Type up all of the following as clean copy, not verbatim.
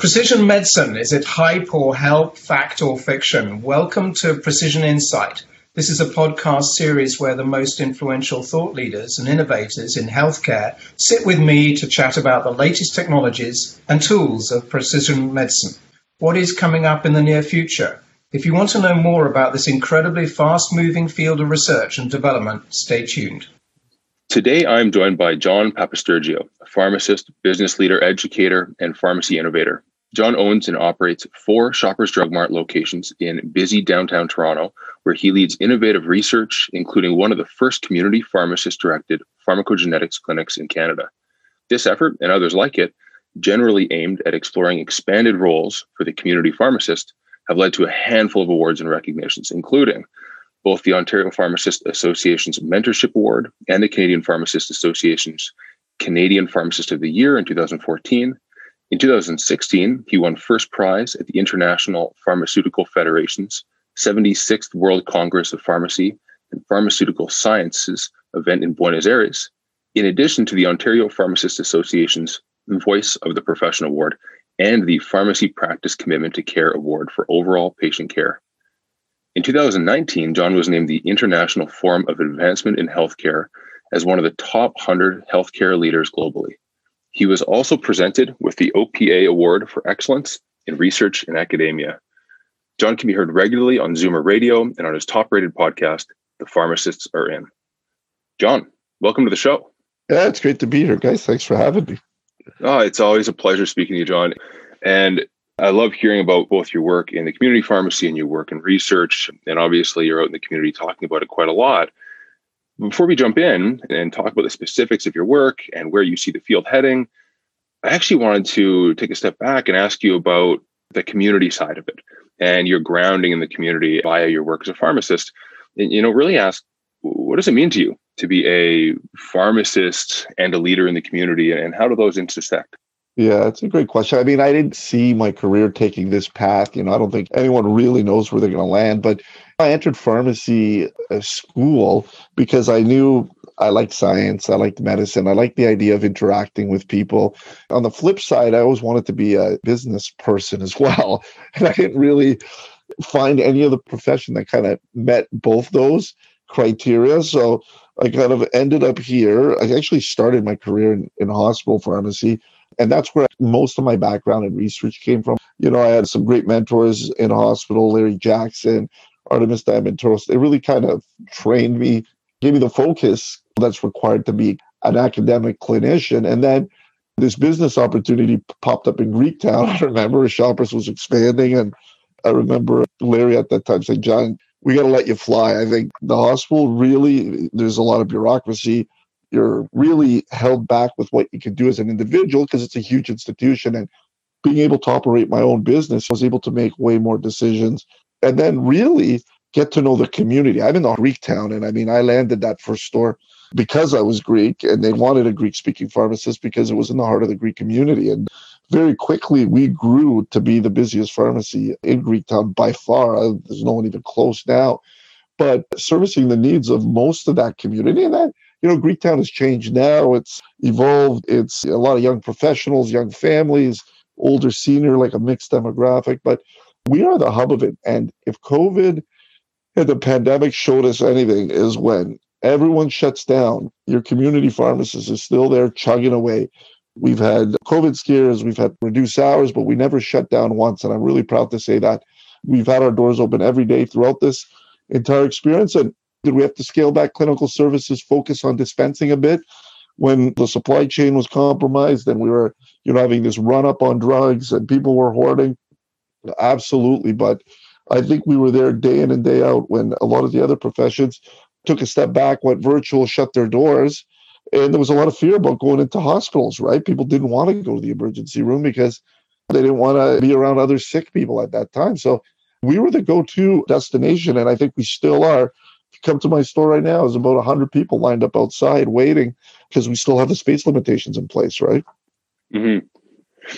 Precision medicine, is it hype or help, fact or fiction? Welcome to Precision Insight. This is a podcast series where the most influential thought leaders and innovators in healthcare sit with me to chat about the latest technologies and tools of precision medicine. What is coming up in the near future? If you want to know more about this incredibly fast-moving field of research and development, stay tuned. Today, I'm joined by John Papastergiou, a pharmacist, business leader, educator, and pharmacy innovator. John owns and operates 4 Shoppers Drug Mart locations in busy downtown Toronto, where he leads innovative research, including one of the first community pharmacist-directed pharmacogenetics clinics in Canada. This effort, and others like it, generally aimed at exploring expanded roles for the community pharmacist, have led to a handful of awards and recognitions, including both the Ontario Pharmacist Association's Mentorship Award and the Canadian Pharmacist Association's Canadian Pharmacist of the Year in 2014. In 2016, he won first prize at the International Pharmaceutical Federation's 76th World Congress of Pharmacy and Pharmaceutical Sciences event in Buenos Aires, in addition to the Ontario Pharmacist Association's Voice of the Profession Award and the Pharmacy Practice Commitment to Care Award for overall patient care. In 2019, John was named the International Forum of Advancement in Healthcare as one of the top 100 healthcare leaders globally. He was also presented with the OPA Award for Excellence in Research and Academia. John can be heard regularly on Zoomer Radio and on his top-rated podcast, The Pharmacists Are In. John, welcome to the show. Yeah, it's great to be here, guys. Thanks for having me. Oh, it's always a pleasure speaking to you, John. And I love hearing about both your work in the community pharmacy and your work in research, and obviously you're out in the community talking about it quite a lot. Before we jump in and talk about the specifics of your work and where you see the field heading, I actually wanted to take a step back and ask you about the community side of it and your grounding in the community via your work as a pharmacist. And, you know, really ask, what does it mean to you to be a pharmacist and a leader in the community, and how do those intersect? Yeah, it's a great question. I mean, I didn't see my career taking this path. You know, I don't think anyone really knows where they're going to land. But I entered pharmacy school because I knew I liked science. I liked medicine. I liked the idea of interacting with people. On the flip side, I always wanted to be a business person as well. And I didn't really find any other profession that kind of met both those criteria. So I kind of ended up here. I actually started my career in hospital pharmacy. And that's where most of my background and research came from. You know, I had some great mentors in hospital, Larry Jackson, Artemis Diamantouros. They really kind of trained me, gave me the focus that's required to be an academic clinician. And then this business opportunity popped up in Greektown. I remember Shoppers was expanding. And I remember Larry at that time saying, John, we got to let you fly. I think the hospital really, there's a lot of bureaucracy. You're really held back with what you can do as an individual because it's a huge institution. And being able to operate my own business, I was able to make way more decisions and then really get to know the community. I'm in the Greek town, and I mean, I landed that first store because I was Greek, and they wanted a Greek-speaking pharmacist because it was in the heart of the Greek community. And very quickly, we grew to be the busiest pharmacy in Greektown by far. There's no one even close now. But servicing the needs of most of that community, and that, you know, Greektown has changed now. It's evolved. It's a lot of young professionals, young families, older, senior, like a mixed demographic. But we are the hub of it. And if COVID and the pandemic showed us anything, is when everyone shuts down, your community pharmacist is still there chugging away. We've had COVID scares. We've had reduced hours, but we never shut down once. And I'm really proud to say that. We've had our doors open every day throughout this entire experience. And did we have to scale back clinical services, focus on dispensing a bit when the supply chain was compromised and we were, you know, having this run up on drugs and people were hoarding? Absolutely. But I think we were there day in and day out when a lot of the other professions took a step back, went virtual, shut their doors. And there was a lot of fear about going into hospitals, right? People didn't want to go to the emergency room because they didn't want to be around other sick people at that time. So we were the go-to destination, and I think we still are. Come to my store right now, there's about 100 people lined up outside waiting because we still have the space limitations in place, right? Mm-hmm.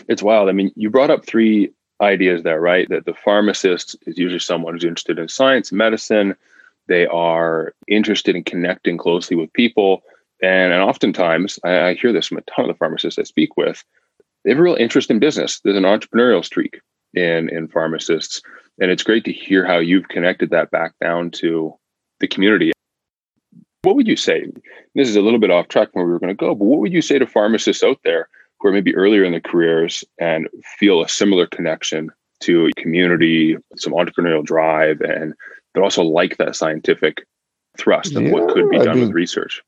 It's wild. I mean, you brought up 3 ideas there, right? That the pharmacist is usually someone who's interested in science, medicine. They are interested in connecting closely with people. And oftentimes, I hear this from a ton of the pharmacists I speak with, they have a real interest in business. There's an entrepreneurial streak in pharmacists. And it's great to hear how you've connected that back down to the community. What would you say? This is a little bit off track from where we were going to go, but what would you say to pharmacists out there who are maybe earlier in their careers and feel a similar connection to community, some entrepreneurial drive, and they also like that scientific thrust and what could be done with research?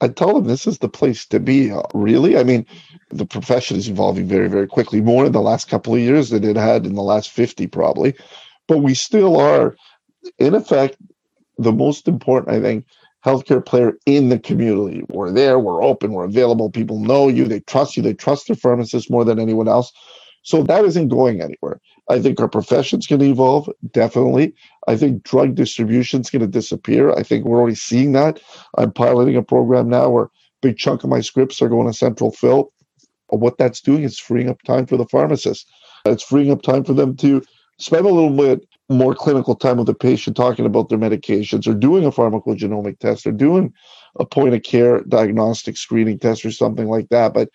I tell them this is the place to be, really. I mean, the profession is evolving very, very quickly, more in the last couple of years than it had in the last 50 probably. But we still are, in effect, the most important, I think, healthcare player in the community. We're there, we're open, we're available. People know you, they trust their pharmacists more than anyone else. So that isn't going anywhere. I think our profession's going to evolve, definitely. I think drug distribution's going to disappear. I think we're already seeing that. I'm piloting a program now where a big chunk of my scripts are going to central fill. What that's doing is freeing up time for the pharmacist. It's freeing up time for them to spend a little bit more clinical time with the patient, talking about their medications or doing a pharmacogenomic test or doing a point-of-care diagnostic screening test or something like that. But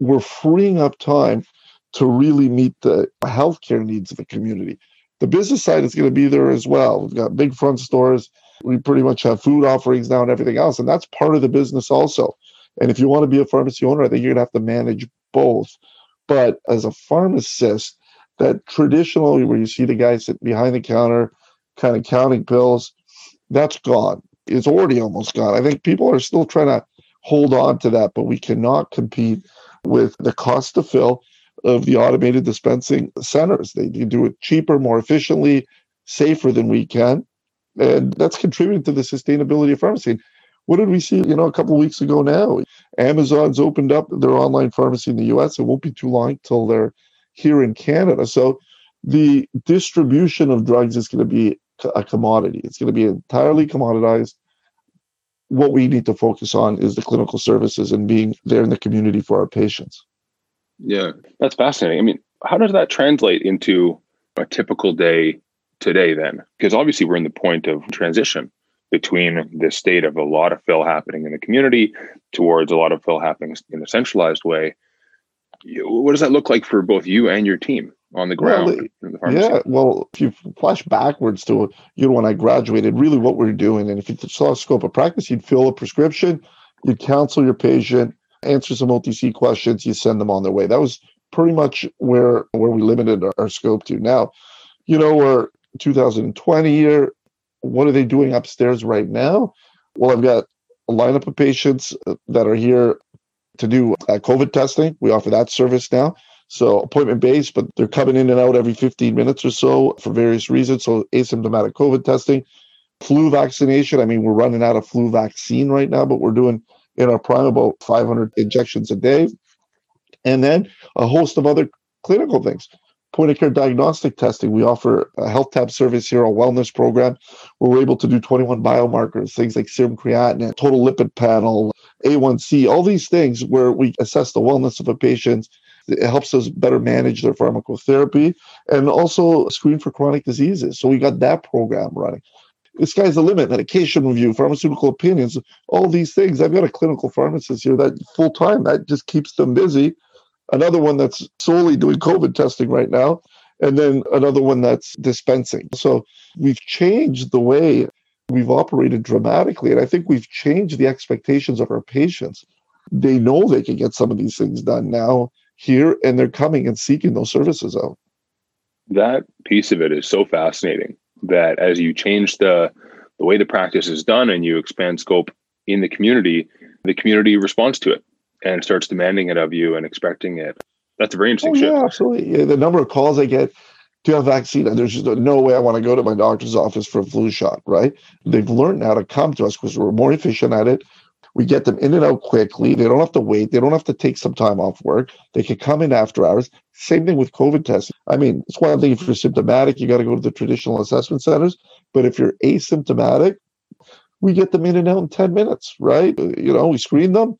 we're freeing up time to really meet the healthcare needs of the community. The business side is going to be there as well. We've got big front stores. We pretty much have food offerings now and everything else. And that's part of the business also. And if you want to be a pharmacy owner, I think you're going to have to manage both. But as a pharmacist, that traditionally where you see the guy sitting behind the counter, kind of counting pills, that's gone. It's already almost gone. I think people are still trying to hold on to that, but we cannot compete with the cost to fill of the automated dispensing centers. They do it cheaper, more efficiently, safer than we can. And that's contributed to the sustainability of pharmacy. What did we see, a couple of weeks ago now? Amazon's opened up their online pharmacy in the US. It won't be too long till they're here in Canada. So the distribution of drugs is going to be a commodity. It's going to be entirely commoditized. What we need to focus on is the clinical services and being there in the community for our patients. Yeah, that's fascinating. I mean, how does that translate into a typical day today then? Because obviously we're in the point of transition between this state of a lot of fill happening in the community towards a lot of fill happening in a centralized way. What does that look like for both you and your team on the ground? Well, if you flash backwards to when I graduated, really what we're doing, and if you saw a scope of practice, you'd fill a prescription, you'd counsel your patient, answer some OTC questions, you send them on their way. That was pretty much where we limited our scope to. Now, we're 2020 year. What are they doing upstairs right now? Well, I've got a lineup of patients that are here to do COVID testing. We offer that service now. So appointment-based, but they're coming in and out every 15 minutes or so for various reasons. So asymptomatic COVID testing, flu vaccination. I mean, we're running out of flu vaccine right now, but we're doing in our prime about 500 injections a day. And then a host of other clinical things. Point-of-care diagnostic testing. We offer a health tab service here, a wellness program, where we're able to do 21 biomarkers, things like serum creatinine, total lipid panel, A1C, all these things where we assess the wellness of a patient. It helps us better manage their pharmacotherapy and also screen for chronic diseases. So we got that program running. The sky's the limit, medication review, pharmaceutical opinions, all these things. I've got a clinical pharmacist here that full-time, that just keeps them busy. Another one that's solely doing COVID testing right now, and then another one that's dispensing. So we've changed the way we've operated dramatically, and I think we've changed the expectations of our patients. They know they can get some of these things done now here, and they're coming and seeking those services out. That piece of it is so fascinating. That as you change the way the practice is done and you expand scope in the community responds to it and starts demanding it of you and expecting it. That's a very interesting shift. Yeah, absolutely. Yeah, the number of calls I get, do you have a vaccine? And there's just no way I want to go to my doctor's office for a flu shot, right? They've learned how to come to us because we're more efficient at it. We get them in and out quickly. They don't have to wait. They don't have to take some time off work. They can come in after hours. Same thing with COVID testing. I mean, it's one thing if you're symptomatic, you got to go to the traditional assessment centers. But if you're asymptomatic, we get them in and out in 10 minutes, right? We screen them.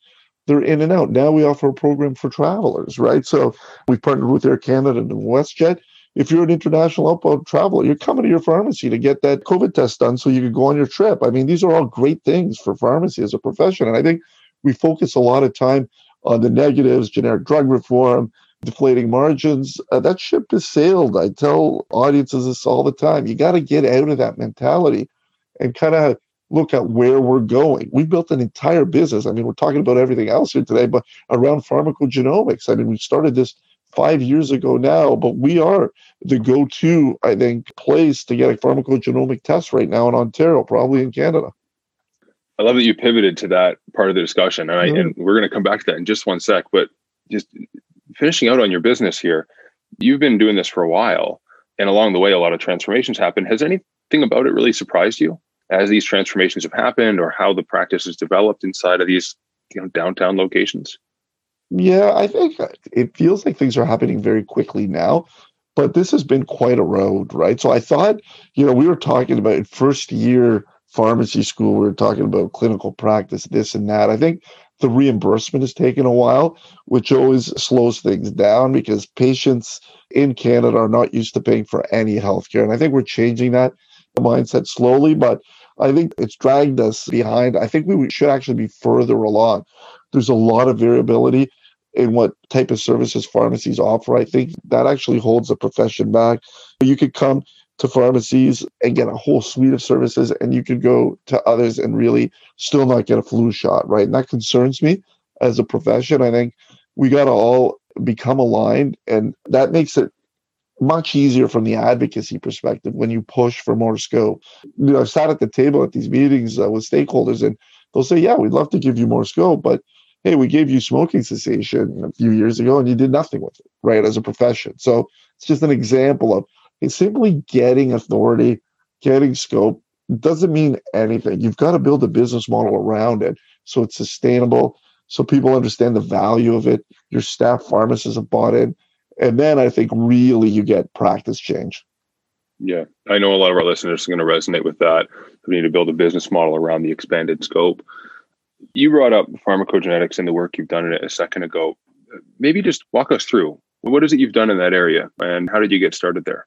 They're in and out. Now we offer a program for travelers, right? So we partnered with Air Canada and WestJet. If you're an international outbound traveler, you're coming to your pharmacy to get that COVID test done so you can go on your trip. I mean, these are all great things for pharmacy as a profession. And I think we focus a lot of time on the negatives, generic drug reform, deflating margins, that ship has sailed. I tell audiences this all the time. You got to get out of that mentality and kind of look at where we're going. We built an entire business. I mean, we're talking about everything else here today, but around pharmacogenomics. I mean, we started this 5 years ago now, but we are the go-to, I think, place to get a pharmacogenomic test right now in Ontario, probably in Canada. I love that you pivoted to that part of the discussion, and and we're going to come back to that in just one sec, but just finishing out on your business here, you've been doing this for a while, and along the way, a lot of transformations happen. Has anything about it really surprised you as these transformations have happened, or how the practice has developed inside of these, you know, downtown locations? Yeah, I think it feels like things are happening very quickly now, but this has been quite a road, right? So I thought, you know, we were talking about first year pharmacy school, we were talking about clinical practice, this and that. I think the reimbursement has taken a while, which always slows things down because patients in Canada are not used to paying for any healthcare. And I think we're changing that mindset slowly, but I think it's dragged us behind. I think we should actually be further along. There's a lot of variability in what type of services pharmacies offer. I think that actually holds the profession back. You could come to pharmacies and get a whole suite of services, and you could go to others and really still not get a flu shot, right? And that concerns me as a profession. I think we got to all become aligned, and that makes it much easier from the advocacy perspective when you push for more scope. You know, I've sat at the table at these meetings with stakeholders, and they'll say, yeah, we'd love to give you more scope, but hey, we gave you smoking cessation a few years ago and you did nothing with it, right, as a profession. So it's just an example of simply getting authority, getting scope doesn't mean anything. You've got to build a business model around it so it's sustainable, so people understand the value of it, your staff pharmacists have bought in, and then I think really you get practice change. Yeah, I know a lot of our listeners are going to resonate with that. We need to build a business model around the expanded scope. You brought up pharmacogenetics and the work you've done in it a second ago. Maybe just walk us through, what is it you've done in that area and how did you get started there?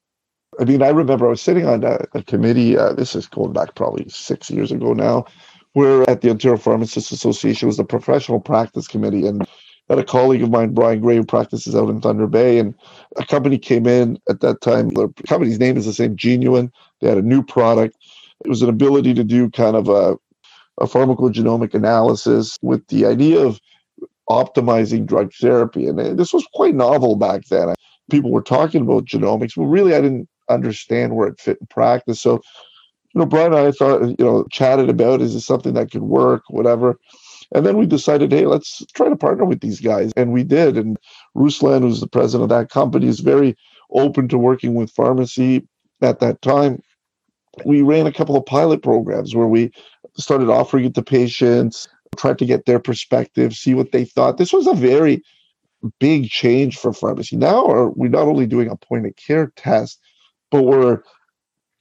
I mean, I remember I was sitting on a committee, this is going back probably 6 years ago now, where at the Ontario Pharmacist Association was the professional practice committee, and had a colleague of mine, Brian Gray, who practices out in Thunder Bay, and a company came in at that time. The company's name is the same, Genuine. They had a new product. It was an ability to do kind of a pharmacogenomic analysis with the idea of optimizing drug therapy. And this was quite novel back then. People were talking about genomics, but really I didn't understand where it fit in practice. So, you know, Brian and I thought, you know, chatted about, is this something that could work, whatever. And then we decided, hey, let's try to partner with these guys. And we did. And Ruslan, who's the president of that company, is very open to working with pharmacy at that time. We ran a couple of pilot programs where we started offering it to patients, tried to get their perspective, see what they thought. This was a very big change for pharmacy. Now we're not only doing a point-of-care test, but we're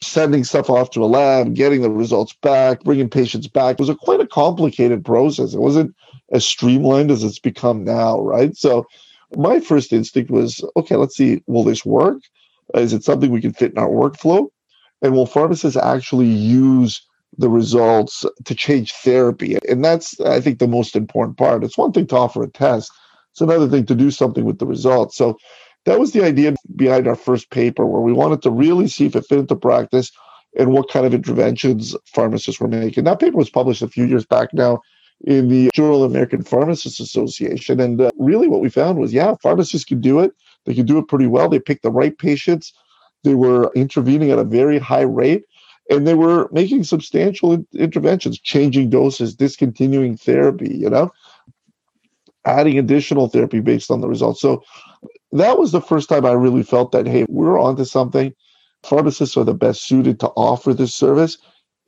sending stuff off to a lab, getting the results back, bringing patients back. It was quite a complicated process. It wasn't as streamlined as it's become now, right? So my first instinct was, okay, let's see, will this work? Is it something we can fit in our workflow? And will pharmacists actually use the results to change therapy? And that's, I think, the most important part. It's one thing to offer a test. It's another thing to do something with the results. So that was the idea behind our first paper, where we wanted to really see if it fit into practice and what kind of interventions pharmacists were making. That paper was published a few years back now in the Journal of American Pharmacists Association. And really what we found was, yeah, pharmacists could do it. They could do it pretty well. They picked the right patients. They were intervening at a very high rate, and they were making substantial interventions, changing doses, discontinuing therapy, you know, adding additional therapy based on the results. So that was the first time I really felt that, hey, we're onto something. Pharmacists are the best suited to offer this service.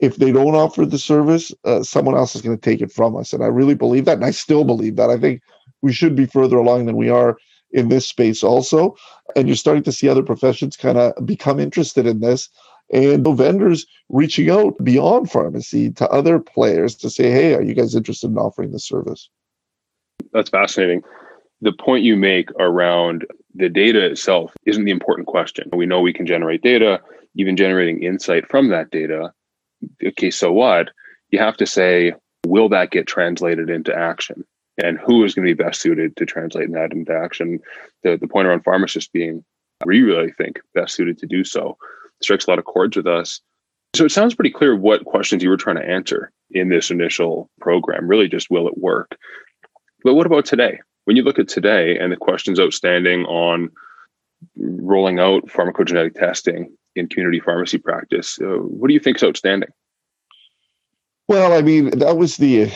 If they don't offer the service, someone else is going to take it from us. And I really believe that. And I still believe that. I think we should be further along than we are in this space also. And you're starting to see other professions kind of become interested in this. And vendors reaching out beyond pharmacy to other players to say, hey, are you guys interested in offering this service? That's fascinating. The point you make around the data itself isn't the important question. We know we can generate data, even generating insight from that data. Okay, so what? You have to say, will that get translated into action? and who is going to be best suited to translate that into action. The point around pharmacists being, we really think, best suited to do so strikes a lot of chords with us. So it sounds pretty clear what questions you were trying to answer in this initial program, really just will it work? But what about today? When you look at today and the questions outstanding on rolling out pharmacogenetic testing in community pharmacy practice, what do you think is outstanding? Well, I mean, that was the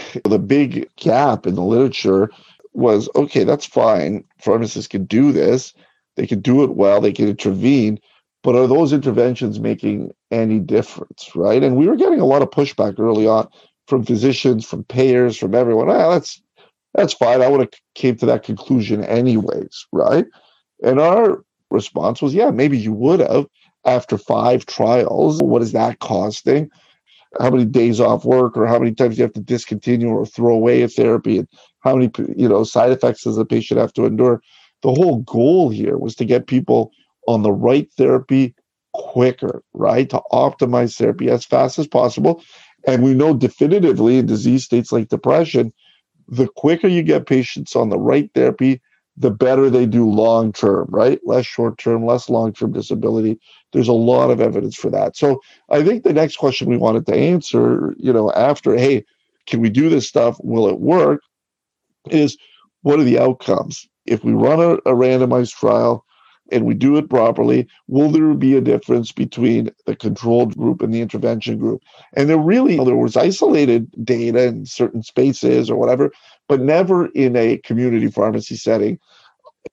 big gap in the literature was, okay, that's fine. Pharmacists can do this. They can do it well. They can intervene. But are those interventions making any difference, right? And we were getting a lot of pushback early on from physicians, from payers, from everyone. That's fine. I would have came to that conclusion anyways, right? And our response was, yeah, maybe you would have after 5 trials. What is that costing? How many days off work, or how many times you have to discontinue or throw away a therapy, and how many side effects does the patient have to endure? The whole goal here was to get people on the right therapy quicker, right? To optimize therapy as fast as possible. And we know definitively in disease states like depression, the quicker you get patients on the right therapy, the better they do long-term, right? Less short-term, less long-term disability. There's a lot of evidence for that. So I think the next question we wanted to answer, after, hey, can we do this stuff? Will it work? Is what are the outcomes? If we run a randomized trial and we do it properly, will there be a difference between the controlled group and the intervention group? And there really, there was isolated data in certain spaces or whatever, but never in a community pharmacy setting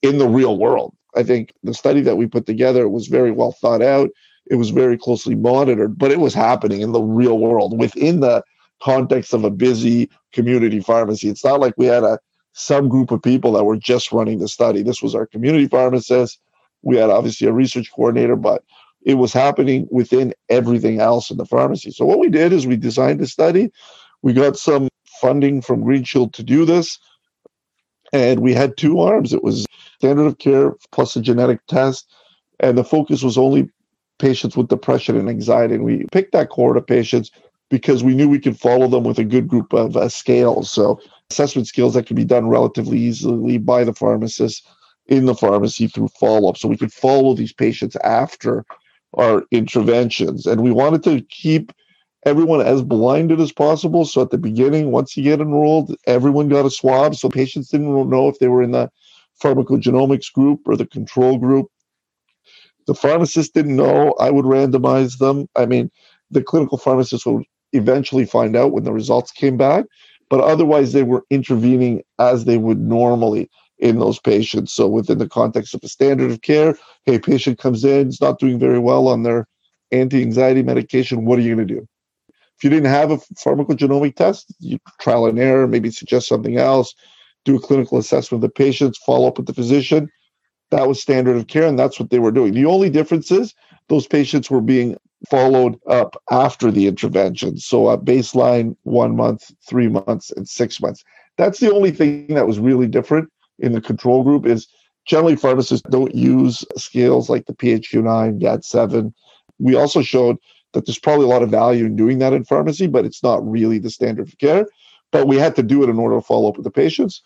in the real world. I think the study that we put together was very well thought out. It was very closely monitored, but it was happening in the real world within the context of a busy community pharmacy. It's not like we had a subgroup of people that were just running the study. This was our community pharmacists. We had obviously a research coordinator, but it was happening within everything else in the pharmacy. So what we did is we designed a study. We got some funding from Green Shield to do this. And we had 2 arms. It was standard of care plus a genetic test. And the focus was only patients with depression and anxiety. And we picked that cohort of patients because we knew we could follow them with a good group of scales. So assessment skills that could be done relatively easily by the pharmacist in the pharmacy through follow-up. So we could follow these patients after our interventions. And we wanted to keep everyone as blinded as possible. So at the beginning, once you get enrolled, everyone got a swab. So patients didn't know if they were in the pharmacogenomics group or the control group. The pharmacist didn't know. I would randomize them. I mean, the clinical pharmacist would eventually find out when the results came back. But otherwise, they were intervening as they would normally in those patients. So within the context of a standard of care, hey, patient comes in, is not doing very well on their anti-anxiety medication, what are you going to do? If you didn't have a pharmacogenomic test, you trial and error, maybe suggest something else, do a clinical assessment of the patients, follow up with the physician. That was standard of care, and that's what they were doing. The only difference is those patients were being followed up after the intervention. So at baseline, 1 month, 3 months, and 6 months. That's the only thing that was really different. In the control group is generally pharmacists don't use scales like the PHQ-9, GAD-7. We also showed that there's probably a lot of value in doing that in pharmacy, but it's not really the standard of care. But we had to do it in order to follow up with the patients.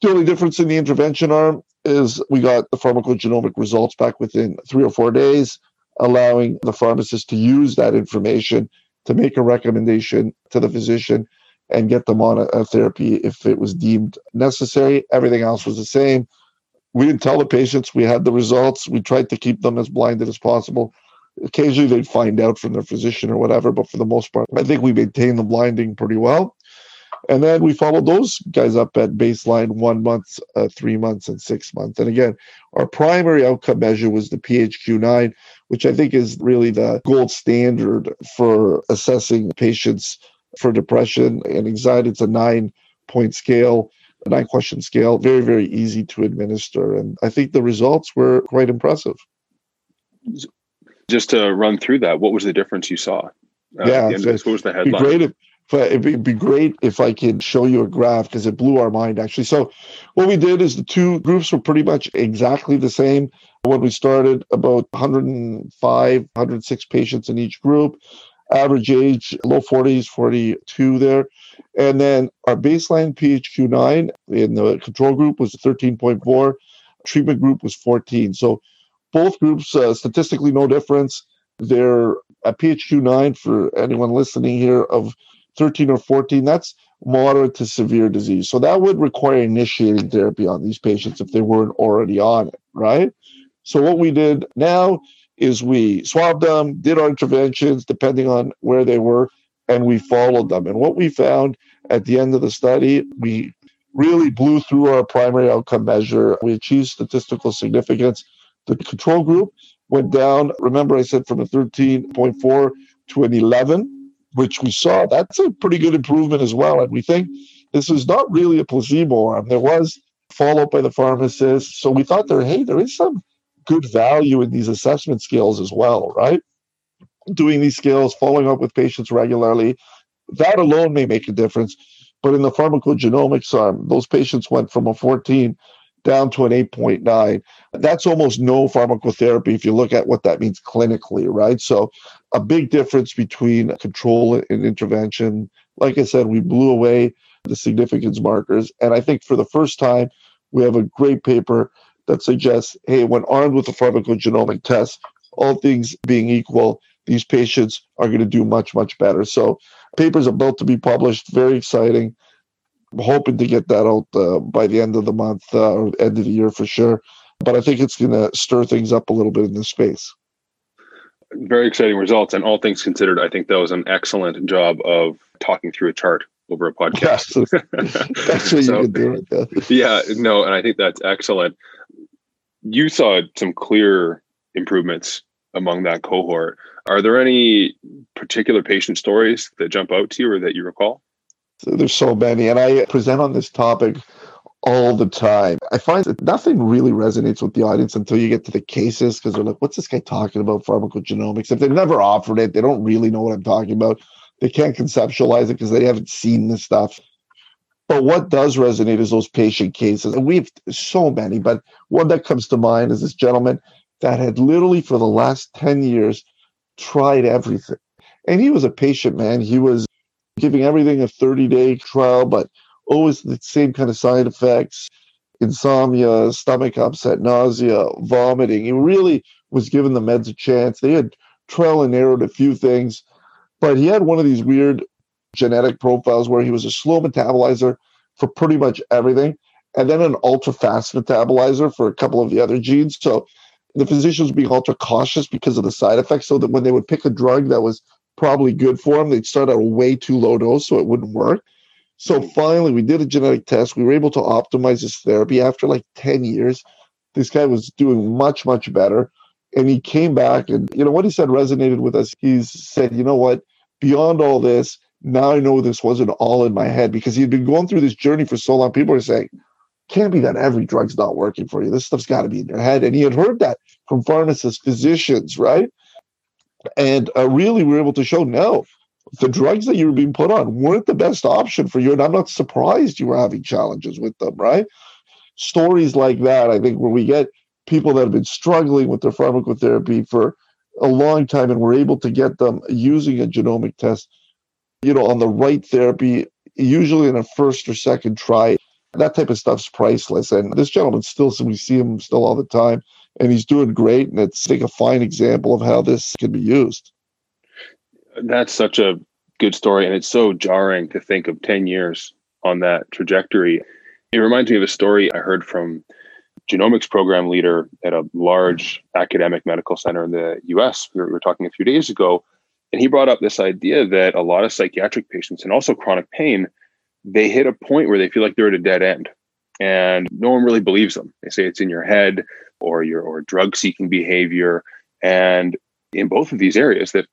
The only difference in the intervention arm is we got the pharmacogenomic results back within 3 or 4 days, allowing the pharmacist to use that information to make a recommendation to the physician and get them on a therapy if it was deemed necessary. Everything else was the same. We didn't tell the patients we had the results. We tried to keep them as blinded as possible. Occasionally, they'd find out from their physician or whatever, but for the most part, I think we maintained the blinding pretty well. And then we followed those guys up at baseline, 1 month, 3 months, and 6 months. And again, our primary outcome measure was the PHQ-9, which I think is really the gold standard for assessing patients for depression and anxiety. It's a 9-point scale, a 9-question scale, very, very easy to administer. And I think the results were quite impressive. Just to run through that, what was the difference you saw? What was the headline? It'd be great if I could show you a graph because it blew our mind, actually. So what we did is the 2 groups were pretty much exactly the same. When we started, about 105, 106 patients in each group. average age, low 40s, 42 there. And then our baseline PHQ-9 in the control group was 13.4, treatment group was 14. So both groups, statistically no difference. They're a PHQ-9 for anyone listening here of 13 or 14, that's moderate to severe disease. So that would require initiating therapy on these patients if they weren't already on it, right? So what we did now is we swabbed them, did our interventions depending on where they were, and we followed them. And what we found at the end of the study, we really blew through our primary outcome measure. We achieved statistical significance. The control group went down, remember I said from a 13.4 to an 11, which we saw, that's a pretty good improvement as well. And we think this is not really a placebo arm. There was follow-up by the pharmacist. So we thought there, hey, there is some good value in these assessment skills as well, right? Doing these skills, following up with patients regularly, that alone may make a difference. But in the pharmacogenomics arm, those patients went from a 14 down to an 8.9. That's almost no pharmacotherapy if you look at what that means clinically, right? So a big difference between control and intervention. Like I said, we blew away the significance markers. And I think for the first time, we have a great paper that suggests, hey, when armed with a pharmacogenomic test, all things being equal, these patients are going to do much, much better. So papers about to be published, very exciting. I'm hoping to get that out by the end of the month or end of the year for sure. But I think it's going to stir things up a little bit in this space. Very exciting results. And all things considered, I think that was an excellent job of talking through a chart over a podcast. Yeah, that's what you can do right there. Yeah, no, and I think that's excellent. You saw some clear improvements among that cohort. Are there any particular patient stories that jump out to you or that you recall? There's so many, and I present on this topic all the time. I find that nothing really resonates with the audience until you get to the cases, because they're like, what's this guy talking about, pharmacogenomics? If they've never offered it, they don't really know what I'm talking about. They can't conceptualize it because they haven't seen this stuff. But what does resonate is those patient cases. And we have so many, but one that comes to mind is this gentleman that had literally for the last 10 years tried everything. And he was a patient, man. He was giving everything a 30-day trial, but always the same kind of side effects, insomnia, stomach upset, nausea, vomiting. He really was given the meds a chance. They had trial and errored a few things, but he had one of these weird genetic profiles where he was a slow metabolizer for pretty much everything, and then an ultra-fast metabolizer for a couple of the other genes. So the physicians were being ultra-cautious because of the side effects, so that when they would pick a drug that was probably good for him, they'd start at a way too low dose, so it wouldn't work. So finally, we did a genetic test. We were able to optimize his therapy. After like 10 years, this guy was doing much, much better. And he came back and, you know, what he said resonated with us. He said, you know what, beyond all this, now I know this wasn't all in my head, because he'd been going through this journey for so long. People are saying, can't be that every drug's not working for you. This stuff's got to be in your head. And he had heard that from pharmacists, physicians, right? And really, we were able to show, no, the drugs that you were being put on weren't the best option for you. And I'm not surprised you were having challenges with them, right? Stories like that, I think, where we get people that have been struggling with their pharmacotherapy for a long time, and we're able to get them using a genomic test, you know, on the right therapy, usually in a first or second try. That type of stuff's priceless. And this gentleman still, so we see him still all the time. And he's doing great, and it's like a fine example of how this can be used. That's such a good story, and it's so jarring to think of 10 years on that trajectory. It reminds me of a story I heard from a genomics program leader at a large academic medical center in the U.S. We were talking a few days ago, and he brought up this idea that a lot of psychiatric patients, and also chronic pain, they hit a point where they feel like they're at a dead end. And no one really believes them. They say it's in your head or your drug-seeking behavior. And in both of these areas, that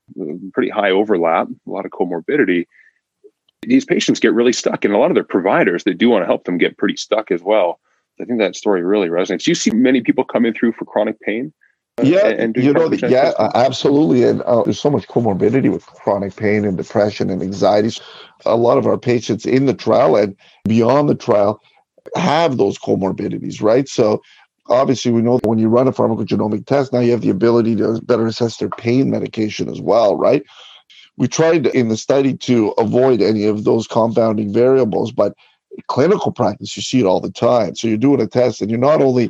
pretty high overlap, a lot of comorbidity, these patients get really stuck. And a lot of their providers that do want to help them get pretty stuck as well. I think that story really resonates. You see many people coming through for chronic pain? Yeah, and you know, yeah, absolutely. And there's so much comorbidity with chronic pain and depression and anxiety. A lot of our patients in the trial and beyond the trial have those comorbidities, right? So obviously we know that when you run a pharmacogenomic test, now you have the ability to better assess their pain medication as well, right? We tried in the study to avoid any of those compounding variables, but in clinical practice, you see it all the time. So you're doing a test and you're not only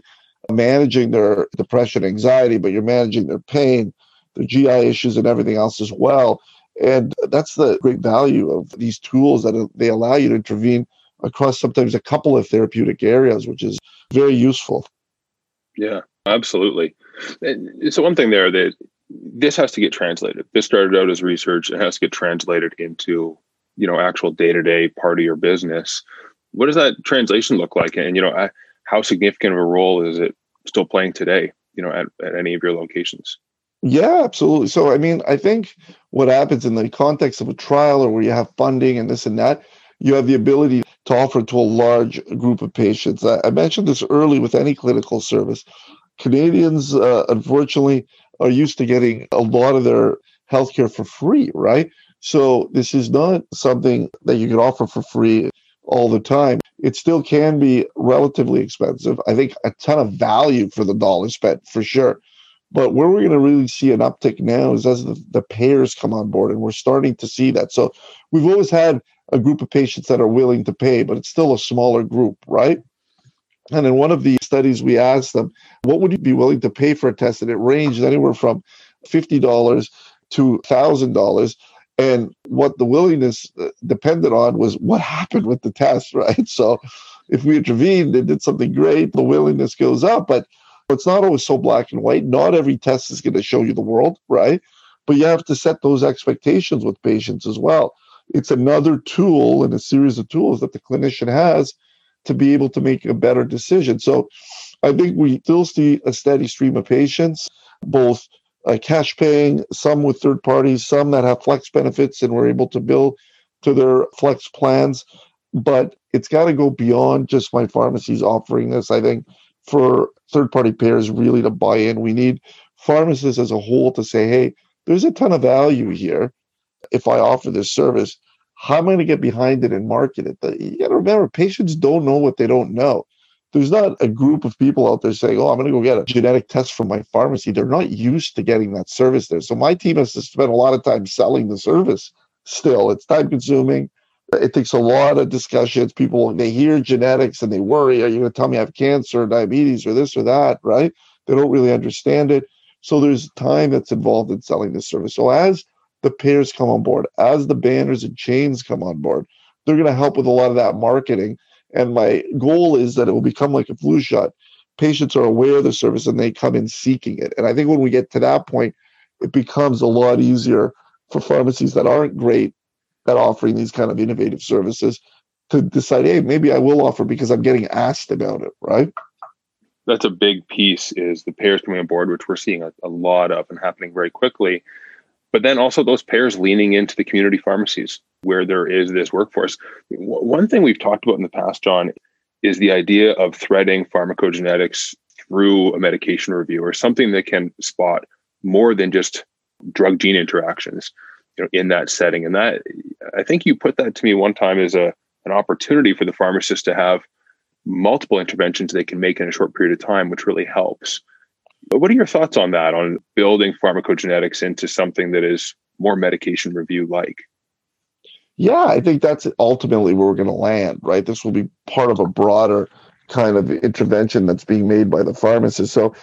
managing their depression, anxiety, but you're managing their pain, their GI issues and everything else as well. And that's the great value of these tools, that they allow you to intervene across sometimes a couple of therapeutic areas, which is very useful. Yeah, absolutely. It's one thing there that this has to get translated. This started out as research. It has to get translated into, you know, actual day-to-day part of your business. What does that translation look like? And, you know, how significant of a role is it still playing today, you know, at any of your locations? Yeah, absolutely. So, I mean, I think what happens in the context of a trial or where you have funding and this and that, you have the ability to offer to a large group of patients. I mentioned this early with any clinical service. Canadians, unfortunately, are used to getting a lot of their healthcare for free, right? So this is not something that you can offer for free all the time. It still can be relatively expensive. I think a ton of value for the dollar spent, for sure. But where we're going to really see an uptick now is as the payers come on board, and we're starting to see that. So we've always had a group of patients that are willing to pay, but it's still a smaller group, right? And in one of the studies, we asked them, what would you be willing to pay for a test? And it ranged anywhere from $50 to $1,000. And what the willingness depended on was what happened with the test, right? So if we intervened and did something great, the willingness goes up. But it's not always so black and white. Not every test is going to show you the world, right? But you have to set those expectations with patients as well. It's another tool in a series of tools that the clinician has to be able to make a better decision. So I think we still see a steady stream of patients, both cash paying, some with third parties, some that have flex benefits and were able to bill to their flex plans. But it's got to go beyond just my pharmacies offering this, I think, for third-party payers really to buy in. We need pharmacists as a whole to say, hey, there's a ton of value here. If I offer this service, how am I going to get behind it and market it? But you got to remember, patients don't know what they don't know. There's not a group of people out there saying, oh, I'm going to go get a genetic test from my pharmacy. They're not used to getting that service there. So my team has to spend a lot of time selling the service still. It's time-consuming. It takes a lot of discussions. People, they hear genetics and they worry, are you going to tell me I have cancer, diabetes, or this or that, right? They don't really understand it. So there's time that's involved in selling the service. So as the payers come on board, as the banners and chains come on board, they're going to help with a lot of that marketing. And my goal is that it will become like a flu shot. Patients are aware of the service and they come in seeking it. And I think when we get to that point, it becomes a lot easier for pharmacies that aren't great at offering these kind of innovative services to decide, hey, maybe I will offer because I'm getting asked about it, right? That's a big piece, is the payers coming on board, which we're seeing a lot of and happening very quickly. But then also those payers leaning into the community pharmacies where there is this workforce. One thing we've talked about in the past, John, is the idea of threading pharmacogenetics through a medication review, or something that can spot more than just drug-gene interactions, you know, in that setting. And that, I think you put that to me one time as an opportunity for the pharmacist to have multiple interventions they can make in a short period of time, which really helps. But what are your thoughts on that, on building pharmacogenetics into something that is more medication review-like? Yeah, I think that's ultimately where we're going to land, right? This will be part of a broader kind of intervention that's being made by the pharmacist. So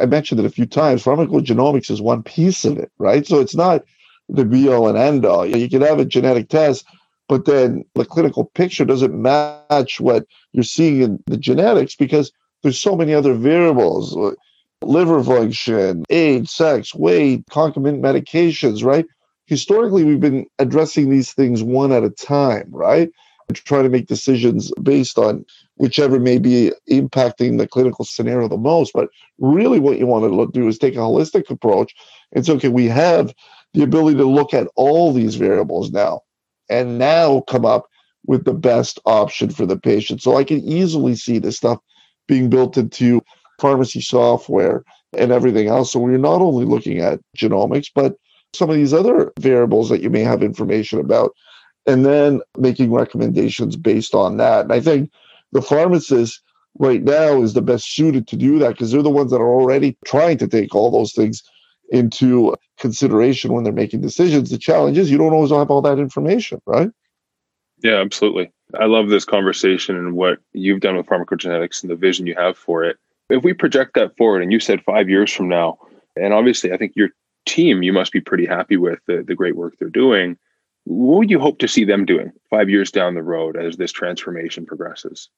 I mentioned it a few times. Pharmacogenomics is one piece of it, right? So it's not the be-all and end-all. You can have a genetic test, but then the clinical picture doesn't match what you're seeing in the genetics because there's so many other variables. Liver function, age, sex, weight, concomitant medications, right? Historically, we've been addressing these things one at a time, right? And try to make decisions based on whichever may be impacting the clinical scenario the most. But really what you want to do is take a holistic approach. And so, okay, we have the ability to look at all these variables now and now come up with the best option for the patient. So I can easily see this stuff being built into pharmacy software and everything else. So we're not only looking at genomics, but some of these other variables that you may have information about, and then making recommendations based on that. And I think the pharmacist right now is the best suited to do that because they're the ones that are already trying to take all those things into consideration when they're making decisions. The challenge is you don't always have all that information, right? Yeah, absolutely. I love this conversation and what you've done with pharmacogenetics and the vision you have for it. If we project that forward, and you said 5 years from now, and obviously I think your team, you must be pretty happy with the great work they're doing. What would you hope to see them doing 5 years down the road as this transformation progresses?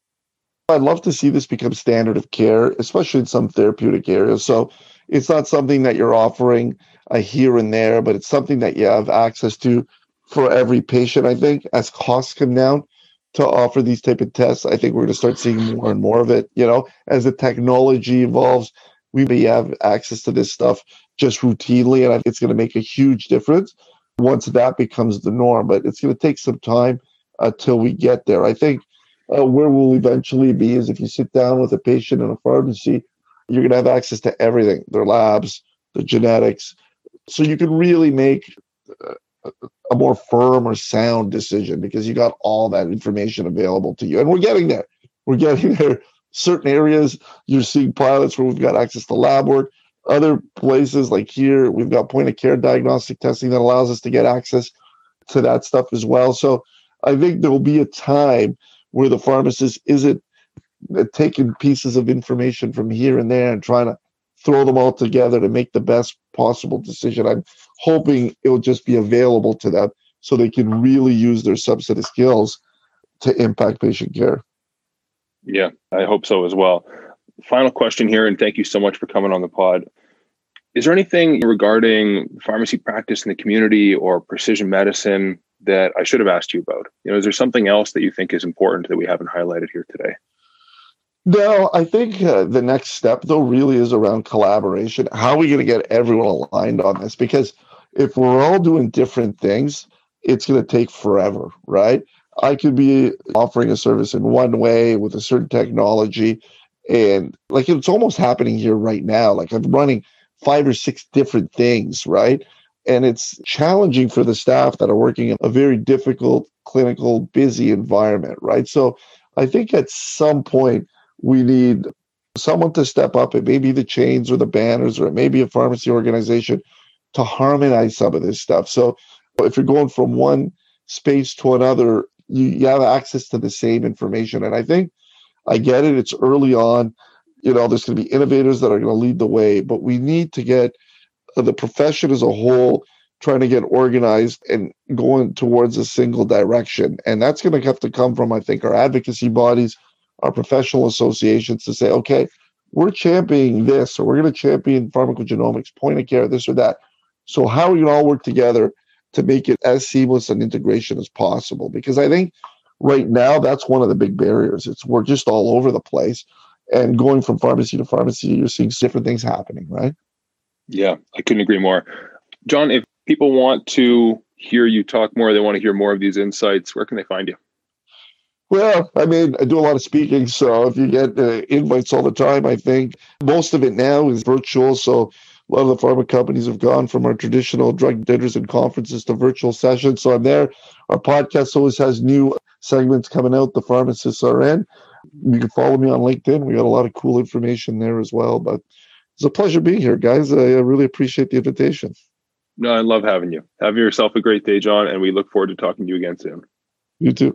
I'd love to see this become standard of care, especially in some therapeutic areas. So it's not something that you're offering here and there, but it's something that you have access to for every patient. I think as costs come down to offer these type of tests, I think we're going to start seeing more and more of it. You know, as the technology evolves, we may have access to this stuff just routinely, and I think it's going to make a huge difference once that becomes the norm. But it's going to take some time till we get there. I think where we'll eventually be is if you sit down with a patient in a pharmacy, you're going to have access to everything, their labs, the genetics. So you can really make a more firm or sound decision because you got all that information available to you. And we're getting there. We're getting there. Certain areas, you're seeing pilots where we've got access to lab work. Other places, like here, we've got point-of-care diagnostic testing that allows us to get access to that stuff as well. So I think there will be a time where the pharmacist isn't taking pieces of information from here and there and trying to throw them all together to make the best possible decision. I'm hoping it will just be available to them so they can really use their subset of skills to impact patient care. Yeah, I hope so as well. Final question here, and thank you so much for coming on the pod. Is there anything regarding pharmacy practice in the community or precision medicine that I should have asked you about? You know, is there something else that you think is important that we haven't highlighted here today? No, I think the next step, though, really is around collaboration. How are we going to get everyone aligned on this? Because if we're all doing different things, it's going to take forever, right? I could be offering a service in one way with a certain technology. And like it's almost happening here right now. Like I'm running 5 or 6 different things, right? And it's challenging for the staff that are working in a very difficult, clinical, busy environment, right? So I think at some point, we need someone to step up. It may be the chains or the banners, or it may be a pharmacy organization to harmonize some of this stuff. So if you're going from one space to another, you have access to the same information. And I think I get it. It's early on. You know, there's going to be innovators that are going to lead the way, but we need to get the profession as a whole trying to get organized and going towards a single direction. And that's going to have to come from, I think, our advocacy bodies, our professional associations to say, okay, we're championing this, or we're going to champion pharmacogenomics, point of care, this or that. So how are we going to all work together to make it as seamless an integration as possible? Because I think right now that's one of the big barriers. We're just all over the place. And going from pharmacy to pharmacy, you're seeing different things happening, right? Yeah, I couldn't agree more. John, if people want to hear you talk more, they want to hear more of these insights, where can they find you? Well, I mean, I do a lot of speaking, so if you get invites all the time, I think most of it now is virtual. So a lot of the pharma companies have gone from our traditional drug dinners and conferences to virtual sessions. So I'm there. Our podcast always has new segments coming out. The Pharmacists Are In. You can follow me on LinkedIn. We got a lot of cool information there as well. But it's a pleasure being here, guys. I really appreciate the invitation. No, I love having you. Have yourself a great day, John, and we look forward to talking to you again soon. You too.